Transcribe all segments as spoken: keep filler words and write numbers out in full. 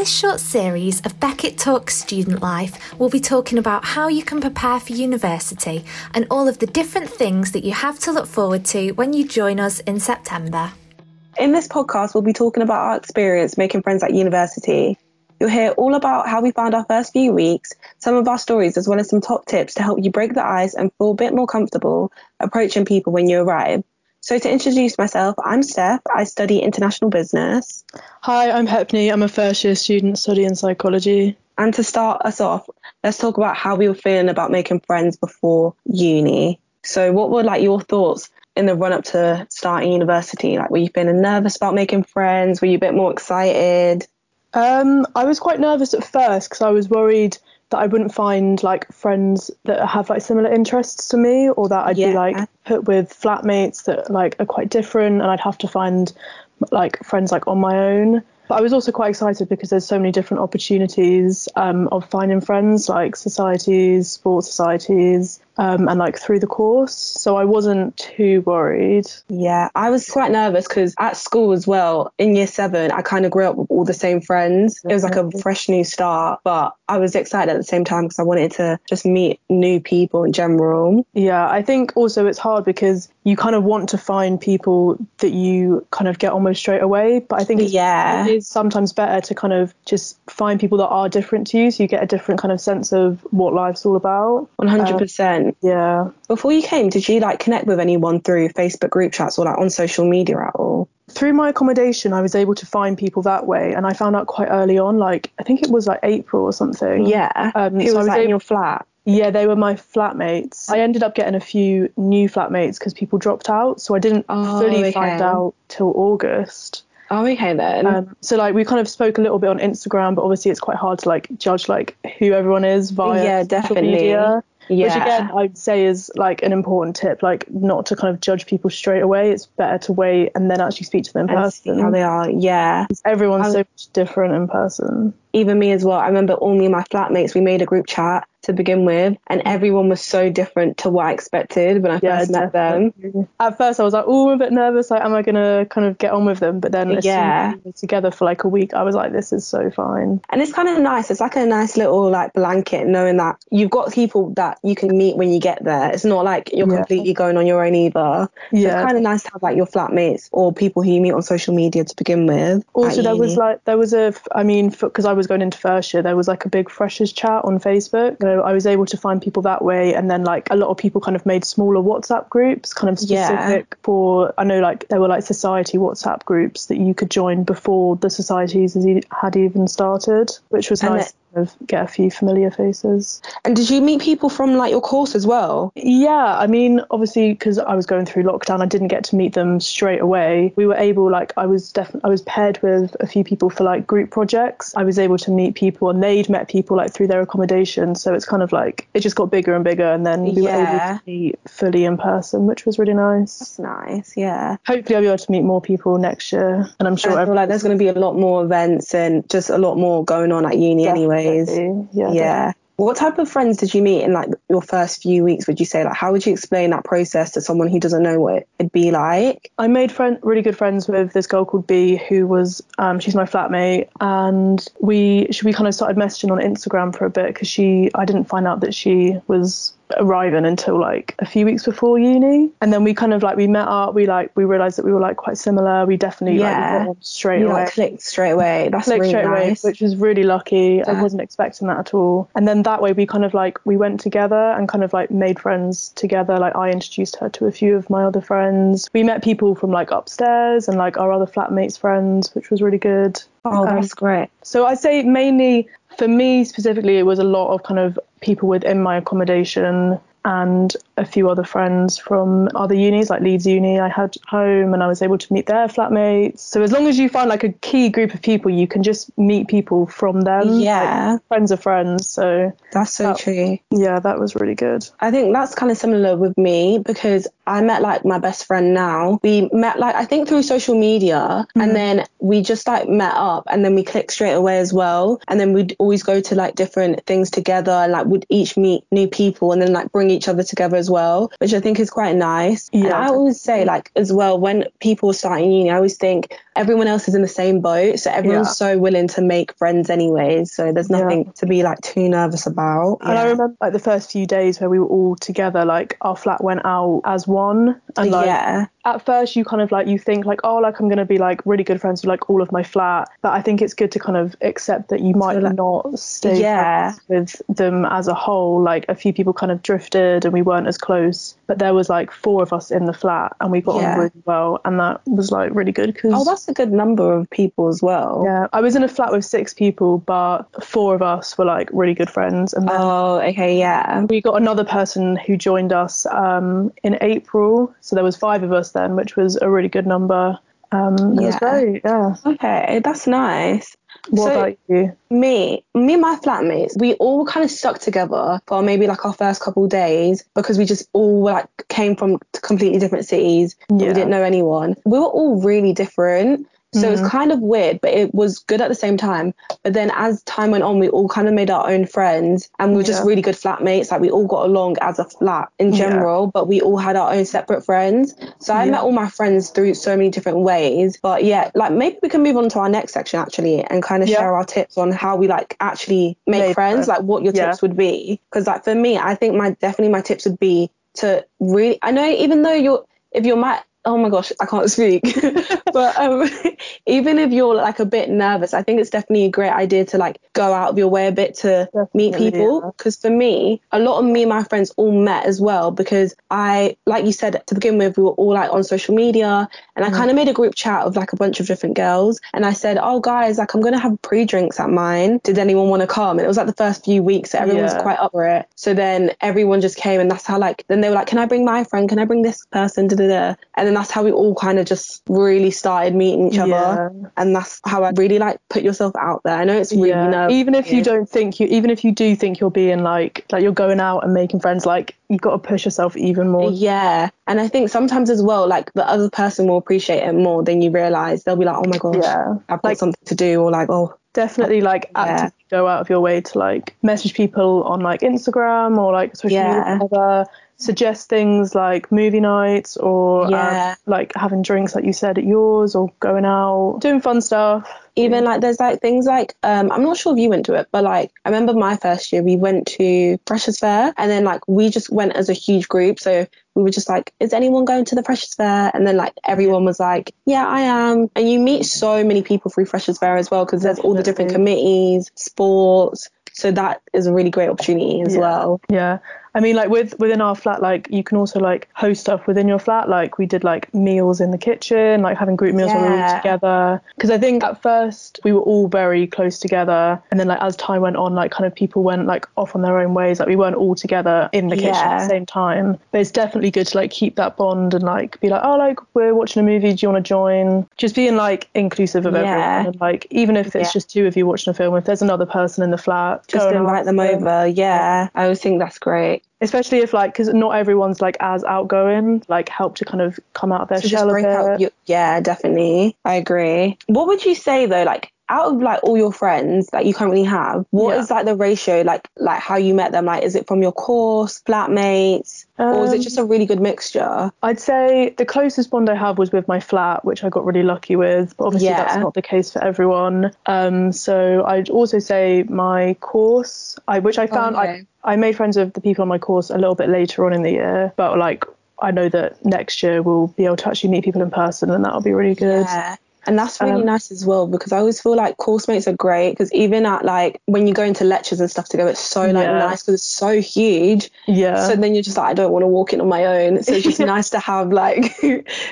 this short series of Beckett Talk Student Life, we'll be talking about how you can prepare for university and all of the different things that you have to look forward to when you join us in September. In this podcast, we'll be talking about our experience making friends at university. You'll hear all about how we found our first few weeks, some of our stories, as well as some top tips to help you break the ice and feel a bit more comfortable approaching people when you arrive. So to introduce myself, I'm Steph. I study international business. Hi, I'm Hepney. I'm a first year student studying psychology. And to start us off, let's talk about how we were feeling about making friends before uni. So what were like your thoughts in the run up to starting university? Like, were you feeling nervous about making friends? Were you a bit more excited? Um, I was quite nervous at first because I was worried that I wouldn't find like friends that have like similar interests to me, or that I'd yeah. be like put with flatmates that like are quite different and I'd have to find like friends like on my own. But I was also quite excited because there's so many different opportunities um, of finding friends, like societies, sports societies, um, and like through the course. So I wasn't too worried. Yeah, I was quite nervous because at school as well, in year seven, I kind of grew up with all the same friends. It was like a fresh new start, but I was excited at the same time because I wanted to just meet new people in general. Yeah, I think also it's hard because you kind of want to find people that you kind of get on with straight away. But I think it's, yeah. it is sometimes better to kind of just find people that are different to you, so you get a different kind of sense of what life's all about. one hundred percent. Um, yeah. Before you came, did you like connect with anyone through Facebook group chats or like on social media at all? Through my accommodation, I was able to find people that way, and I found out quite early on, like I think it was like April or something. Yeah. Um, it so was, I was like able- in your flat. Yeah, they were my flatmates. I ended up getting a few new flatmates because people dropped out, so I didn't oh, fully okay. find out till August. Oh, okay then. Um, so like we kind of spoke a little bit on Instagram, but obviously it's quite hard to like judge like who everyone is via yeah, definitely. social media. Yeah. Which again, I'd say is like an important tip, like not to kind of judge people straight away. It's better to wait and then actually speak to them in person. See how they are, yeah. Everyone's was, so much different in person. Even me as well. I remember all me and my flatmates, we made a group chat to begin with, and everyone was so different to what I expected when I yeah, first met definitely. them. At first I was like, oh, I'm a bit nervous, like am I gonna kind of get on with them? But then as yeah. soon as we were together for like a week, I was like, this is so fine. And it's kind of nice, it's like a nice little like blanket knowing that you've got people that you can meet when you get there. It's not like you're yeah. completely going on your own either. So yeah. it's kind of nice to have like your flatmates or people who you meet on social media to begin with. Also there uni. was like there was a I mean because I was going into first year, there was like a big freshers chat on Facebook. I was able to find people that way, and then like a lot of people kind of made smaller WhatsApp groups kind of specific yeah. for, I know like there were like society WhatsApp groups that you could join before the societies had even started, which was and nice it- to get a few familiar faces. And did you meet people from like your course as well? Yeah, I mean obviously because I was going through lockdown I didn't get to meet them straight away. We were able like I was definitely I was paired with a few people for like group projects. I was able to meet people and they'd met people like through their accommodation, so it's kind of like it just got bigger and bigger, and then we yeah. were able to meet fully in person, which was really nice. That's nice, yeah. Hopefully I'll be able to meet more people next year, and I'm sure and I feel like there's going to be a lot more events and just a lot more going on at uni yeah. anyway. Yeah, yeah. What type of friends did you meet in like your first few weeks, would you say? Like how would you explain that process to someone who doesn't know what it'd be like? I made friend really good friends with this girl called B, who was um she's my flatmate, and we we kind of started messaging on Instagram for a bit because she I didn't find out that she was arriving until like a few weeks before uni, and then we kind of like we met up, we like we realized that we were like quite similar. We definitely yeah. like we got straight you, away like, clicked straight away. That's clicked really straight nice away, which was really lucky. yeah. I wasn't expecting that at all, and then that way we kind of like we went together and kind of like made friends together. Like I introduced her to a few of my other friends. We met people from like upstairs and like our other flatmates' friends, which was really good. Oh, um, that's great. So I'd say mainly for me specifically, it was a lot of kind of people within my accommodation and a few other friends from other unis, like Leeds Uni I had home, and I was able to meet their flatmates. So as long as you find like a key group of people, you can just meet people from them. Yeah. Like, friends are friends. So that's so that, true. Yeah, that was really good. I think that's kind of similar with me because I met like my best friend now. We met like I think through social media, mm-hmm. and then we just like met up and then we clicked straight away as well. And then we'd always go to like different things together and like would each meet new people and then like bring each other together as well, which I think is quite nice. Yeah. And I always say like as well when people are starting uni, I always think everyone else is in the same boat, so everyone's yeah. so willing to make friends anyway, so there's nothing yeah. to be like too nervous about. And yeah. I remember like the first few days where we were all together, like our flat went out as one, and like yeah. at first you kind of like you think like, oh, like I'm gonna be like really good friends with like all of my flat, but I think it's good to kind of accept that you might so, like, not stay yeah. friends with them as a whole. Like a few people kind of drifted and we weren't as close, but there was like four of us in the flat and we got yeah. on really well, and that was like really good because oh, that's a good number of people as well. Yeah, I was in a flat with six people, but four of us were like really good friends. And then oh, okay, yeah. we got another person who joined us um, in April, so there was five of us then, which was a really good number. Um, yeah. It was great. Yeah. Okay, that's nice. What so about you? Me, me and my flatmates, we all kind of stuck together for maybe like our first couple of days because we just all like came from completely different cities. Yeah. We didn't know anyone. We were all really different. So mm-hmm. it was kind of weird, but it was good at the same time. But then as time went on, we all kind of made our own friends and we were yeah. just really good flatmates. Like we all got along as a flat in general, yeah. but we all had our own separate friends. So I yeah. met all my friends through so many different ways. But yeah, like maybe we can move on to our next section actually and kind of yeah. share our tips on how we like actually make Later. friends, like what your yeah. tips would be. Because like for me, I think my definitely my tips would be to really, I know even though you're, if you're my, oh my gosh, I can't speak. But um, even if you're like a bit nervous, I think it's definitely a great idea to like go out of your way a bit to definitely, meet people. Because yeah. for me, a lot of me and my friends all met as well because I, like you said, to begin with, we were all like on social media and mm. I kind of made a group chat of like a bunch of different girls. And I said, oh guys, like I'm going to have pre-drinks at mine. Did anyone want to come? And it was like the first few weeks, so everyone yeah. was quite up for it. So then everyone just came and that's how like, then they were like, can I bring my friend? Can I bring this person? Da, da, da. And And that's how we all kind of just really started meeting each other. Yeah. And that's how I really like put yourself out there. I know it's really yeah. nervous. Even if you don't think you, even if you do think you're being like, like you're going out and making friends, like you've got to push yourself even more. Yeah. And I think sometimes as well, like the other person will appreciate it more than you realize. They'll be like, oh my gosh, yeah. I've got like, something to do, or like, oh. Definitely like actively yeah. go out of your way to like message people on like Instagram or like social yeah. media, whatever. Suggest things like movie nights or yeah. um, like having drinks like you said at yours, or going out doing fun stuff. Even like there's like things like um I'm not sure if you went to it, but like I remember my first year we went to Freshers Fair, and then like we just went as a huge group, so we were just like, is anyone going to the Freshers Fair? And then like everyone was like, yeah, I am. And you meet so many people through Freshers Fair as well, because there's all the different committees, sports. So that is a really great opportunity as yeah. well. Yeah. I mean, like with within our flat, like you can also like host stuff within your flat. Like we did like meals in the kitchen, like having group meals yeah. where we were all together. Because I think at first we were all very close together. And then like as time went on, like kind of people went like off on their own ways. Like we weren't all together in the kitchen yeah. at the same time. But it's definitely good to like keep that bond and like be like, oh, like we're watching a movie. Do you want to join? Just being like inclusive of yeah. everyone. And, like even if it's yeah. just two of you watching a film, if there's another person in the flat, just invite them over. over. Yeah. I always think that's great. Especially if like, because not everyone's like as outgoing, like help to kind of come out of their so shell a bit. Your, yeah, definitely. I agree. What would you say though, like out of like all your friends that you currently have, what yeah. is like the ratio, like like how you met them? Like is it from your course, flatmates, um, or is it just a really good mixture? I'd say the closest bond I have was with my flat, which I got really lucky with, but obviously yeah. that's not the case for everyone. Um, so I'd also say my course, I which I found oh, okay. I, I made friends with the people on my course a little bit later on in the year, but like I know that next year we'll be able to actually meet people in person, and that'll be really good. Yeah. And that's really um, nice as well, because I always feel like course mates are great, because even at like when you go into lectures and stuff together, it's so like yeah. nice because it's so huge. Yeah. So then you're just like, I don't want to walk in on my own. So it's just nice to have like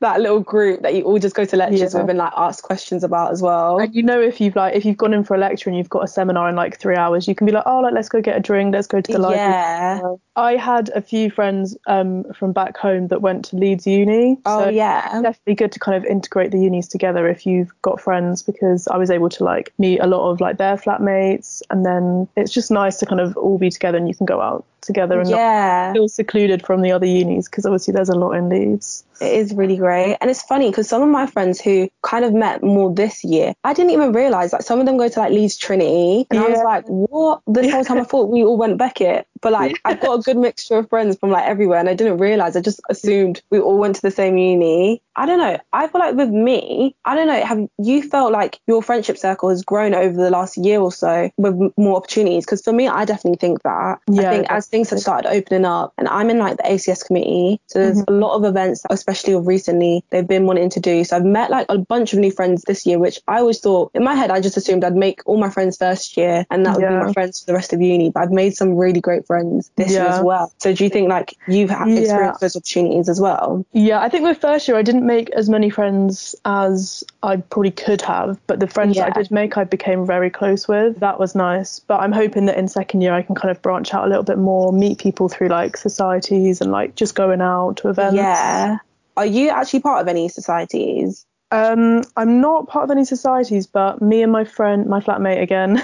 that little group that you all just go to lectures yeah. with and like ask questions about as well. And you know, if you've like if you've gone in for a lecture and you've got a seminar in like three hours, you can be like, oh, like let's go get a drink, let's go to the library. Yeah. I had a few friends um from back home that went to Leeds Uni. Oh so yeah. It's definitely good to kind of integrate the unis together if you've got friends, because I was able to like meet a lot of like their flatmates, and then it's just nice to kind of all be together and you can go out together and yeah. not feel secluded from the other unis, because obviously there's a lot in Leeds. It is really great. And it's funny because some of my friends who kind of met more this year, I didn't even realise that, like, some of them go to like Leeds Trinity. And yeah. I was like, what? This whole time I thought we all went Beckett. But like, I've got a good mixture of friends from like everywhere. And I didn't realise. I just assumed we all went to the same uni. I don't know. I feel like with me, I don't know. Have you felt like your friendship circle has grown over the last year or so with more opportunities? Because for me, I definitely think that. Yeah, I think definitely. As things have started opening up, and I'm in like the A C S committee, so there's mm-hmm. a lot of events, especially recently, they've been wanting to do. So I've met like a bunch of new friends this year, which I always thought, in my head, I just assumed I'd make all my friends first year and that would yeah. be my friends for the rest of uni. But I've made some really great friends this yeah. year as well. So do you think like you've had yeah. experienced those opportunities as well? Yeah, I think with first year, I didn't make as many friends as I probably could have, but the friends yeah. that I did make, I became very close with. That was nice. But I'm hoping that in second year, I can kind of branch out a little bit more, meet people through like societies and like just going out to events. Yeah. Are you actually part of any societies? Um, I'm not part of any societies, but me and my friend, my flatmate again,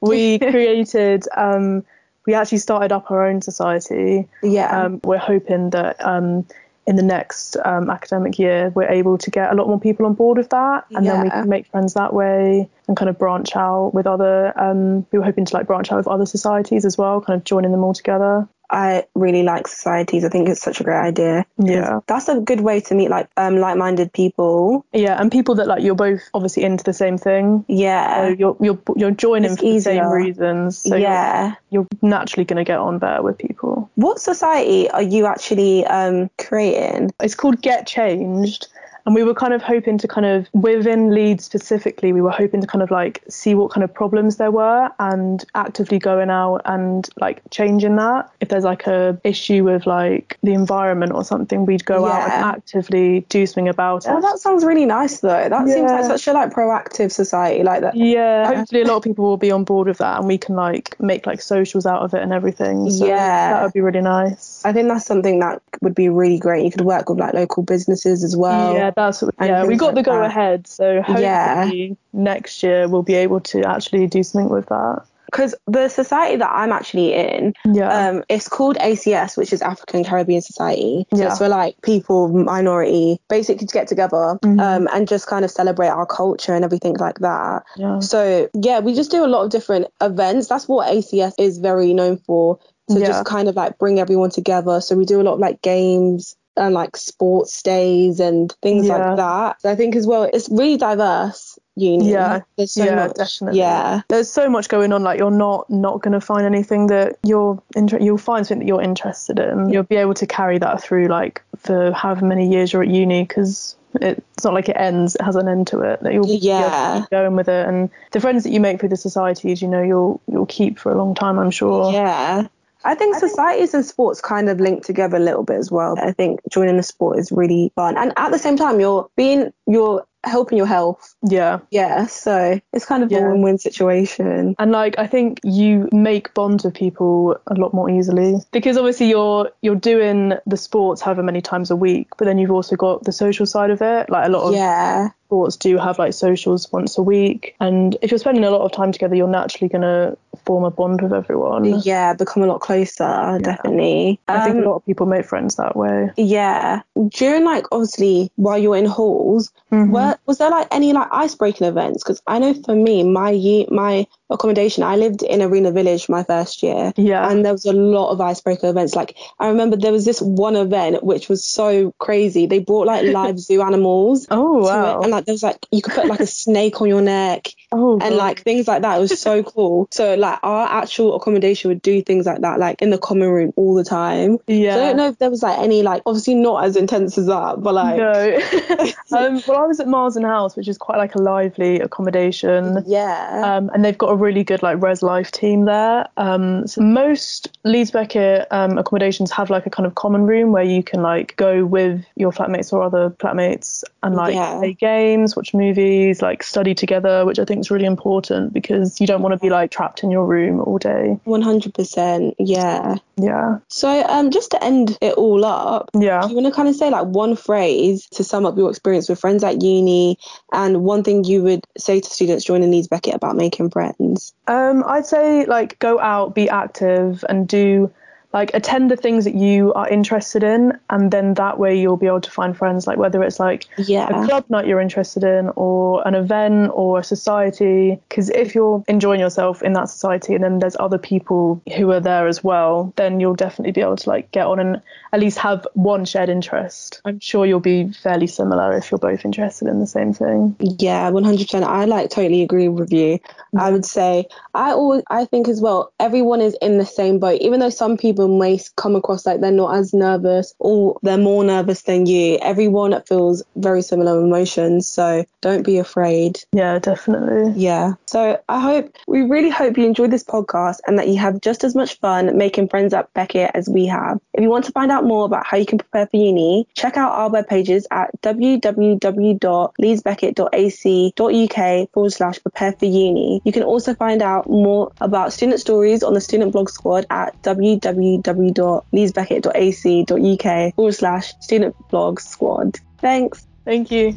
we created... Um, we actually started up our own society. Yeah. Um, we're hoping that... Um, in the next um, academic year, we're able to get a lot more people on board with that, and yeah. then we can make friends that way and kind of branch out with other, um, we were hoping to like branch out with other societies as well, kind of joining them all together. I really like societies. I think it's such a great idea. Yeah. That's a good way to meet like um like-minded people. Yeah, and people that like you're both obviously into the same thing. Yeah. So you're you're you're joining it's for easier. The same reasons. So yeah. You're, you're naturally going to get on better with people. What society are you actually um creating? It's called Get Changed. And we were kind of hoping to kind of, within Leeds specifically, we were hoping to kind of like see what kind of problems there were and actively going out and like changing that. If there's like a issue with like the environment or something, we'd go yeah. out and actively do something about it. Oh, that sounds really nice though. That yeah. seems like such a like proactive society like that. Yeah, hopefully a lot of people will be on board with that and we can like make like socials out of it and everything. So yeah. that would be really nice. I think that's something that would be really great. You could work with like local businesses as well. Yeah. That's what we, yeah we got like the go that. ahead, so hopefully yeah. next year we'll be able to actually do something with that. Because the society that I'm actually in, yeah. um, it's called A C S, which is African Caribbean Society. So yeah. it's for like people, minority, basically to get together mm-hmm. um, and just kind of celebrate our culture and everything like that. Yeah. So yeah, we just do a lot of different events. That's what A C S is very known for. So yeah. just kind of like bring everyone together. So we do a lot of like games and like sports days and things yeah. like that. So I think as well, it's really diverse uni. Yeah, there's so yeah, much. Definitely. Yeah, there's so much going on. Like you're not not gonna find anything that you're inter- You'll find something that you're interested in. You'll be able to carry that through like for however many years you're at uni, because it's not like it ends. It has an end to it. That you'll yeah. keep going with it, and the friends that you make through the societies, you know, you'll you'll keep for a long time, I'm sure. Yeah. I think I societies think... and sports kind of link together a little bit as well. I think joining a sport is really fun. And at the same time, you're being, you're helping your health. Yeah. Yeah. So it's kind of yeah. a win-win situation. And like, I think you make bonds with people a lot more easily, because obviously you're, you're doing the sports however many times a week, but then you've also got the social side of it. Like a lot of yeah. sports do have like socials once a week. And if you're spending a lot of time together, you're naturally going to form a bond with everyone. Yeah, become a lot closer, yeah. definitely. I um, think a lot of people make friends that way. Yeah. During like, obviously, while you're in halls, mm-hmm. were, was there like any like ice-breaking events? Because I know for me, my year, my accommodation, I lived in Arena Village my first year. Yeah. And there was a lot of icebreaker events. Like, I remember there was this one event which was so crazy. They brought like live zoo animals. Oh, wow. It, and like, there was like, you could put like a snake on your neck. Oh, and like things like that. It was so cool. So like our actual accommodation would do things like that, like in the common room all the time. Yeah. So I don't know if there was like any like, obviously not as intense as that, but like. No. um, well, I was at Marsden House, which is quite like a lively accommodation. Yeah. Um, and they've got a really good like res life team there. Um, so most Leeds Beckett um, accommodations have like a kind of common room where you can like go with your flatmates or other flatmates and like yeah. play games, watch movies, like study together, which I think is really important because you don't want to be like trapped in your room all day. one hundred percent. Yeah. Yeah. So um, just to end it all up, yeah. do you want to kind of say like one phrase to sum up your experience with friends at uni and one thing you would say to students joining Leeds Beckett about making friends? Um, I'd say like go out, be active and do like attend the things that you are interested in, and then that way you'll be able to find friends, like whether it's like yeah. a club night you're interested in or an event or a society, because if you're enjoying yourself in that society and then there's other people who are there as well, then you'll definitely be able to like get on and at least have one shared interest. I'm sure you'll be fairly similar if you're both interested in the same thing. Yeah, one hundred percent. I like totally agree with you. Mm-hmm. I would say I always I think as well everyone is in the same boat, even though some people may come across like they're not as nervous or they're more nervous than you. Everyone feels very similar emotions, so don't be afraid. Yeah, definitely. Yeah. So I hope we really hope you enjoyed this podcast and that you have just as much fun making friends at Beckett as we have. If you want to find out more about how you can prepare for uni, check out our web pages at w w w dot leeds beckett dot a c dot u k forward slash prepare for uni. You can also find out more about student stories on the student blog squad at w w w dot leeds beckett dot a c dot u k w w w dot leeds beckett dot a c dot u k forward slash student blog squad. Thanks. Thank you.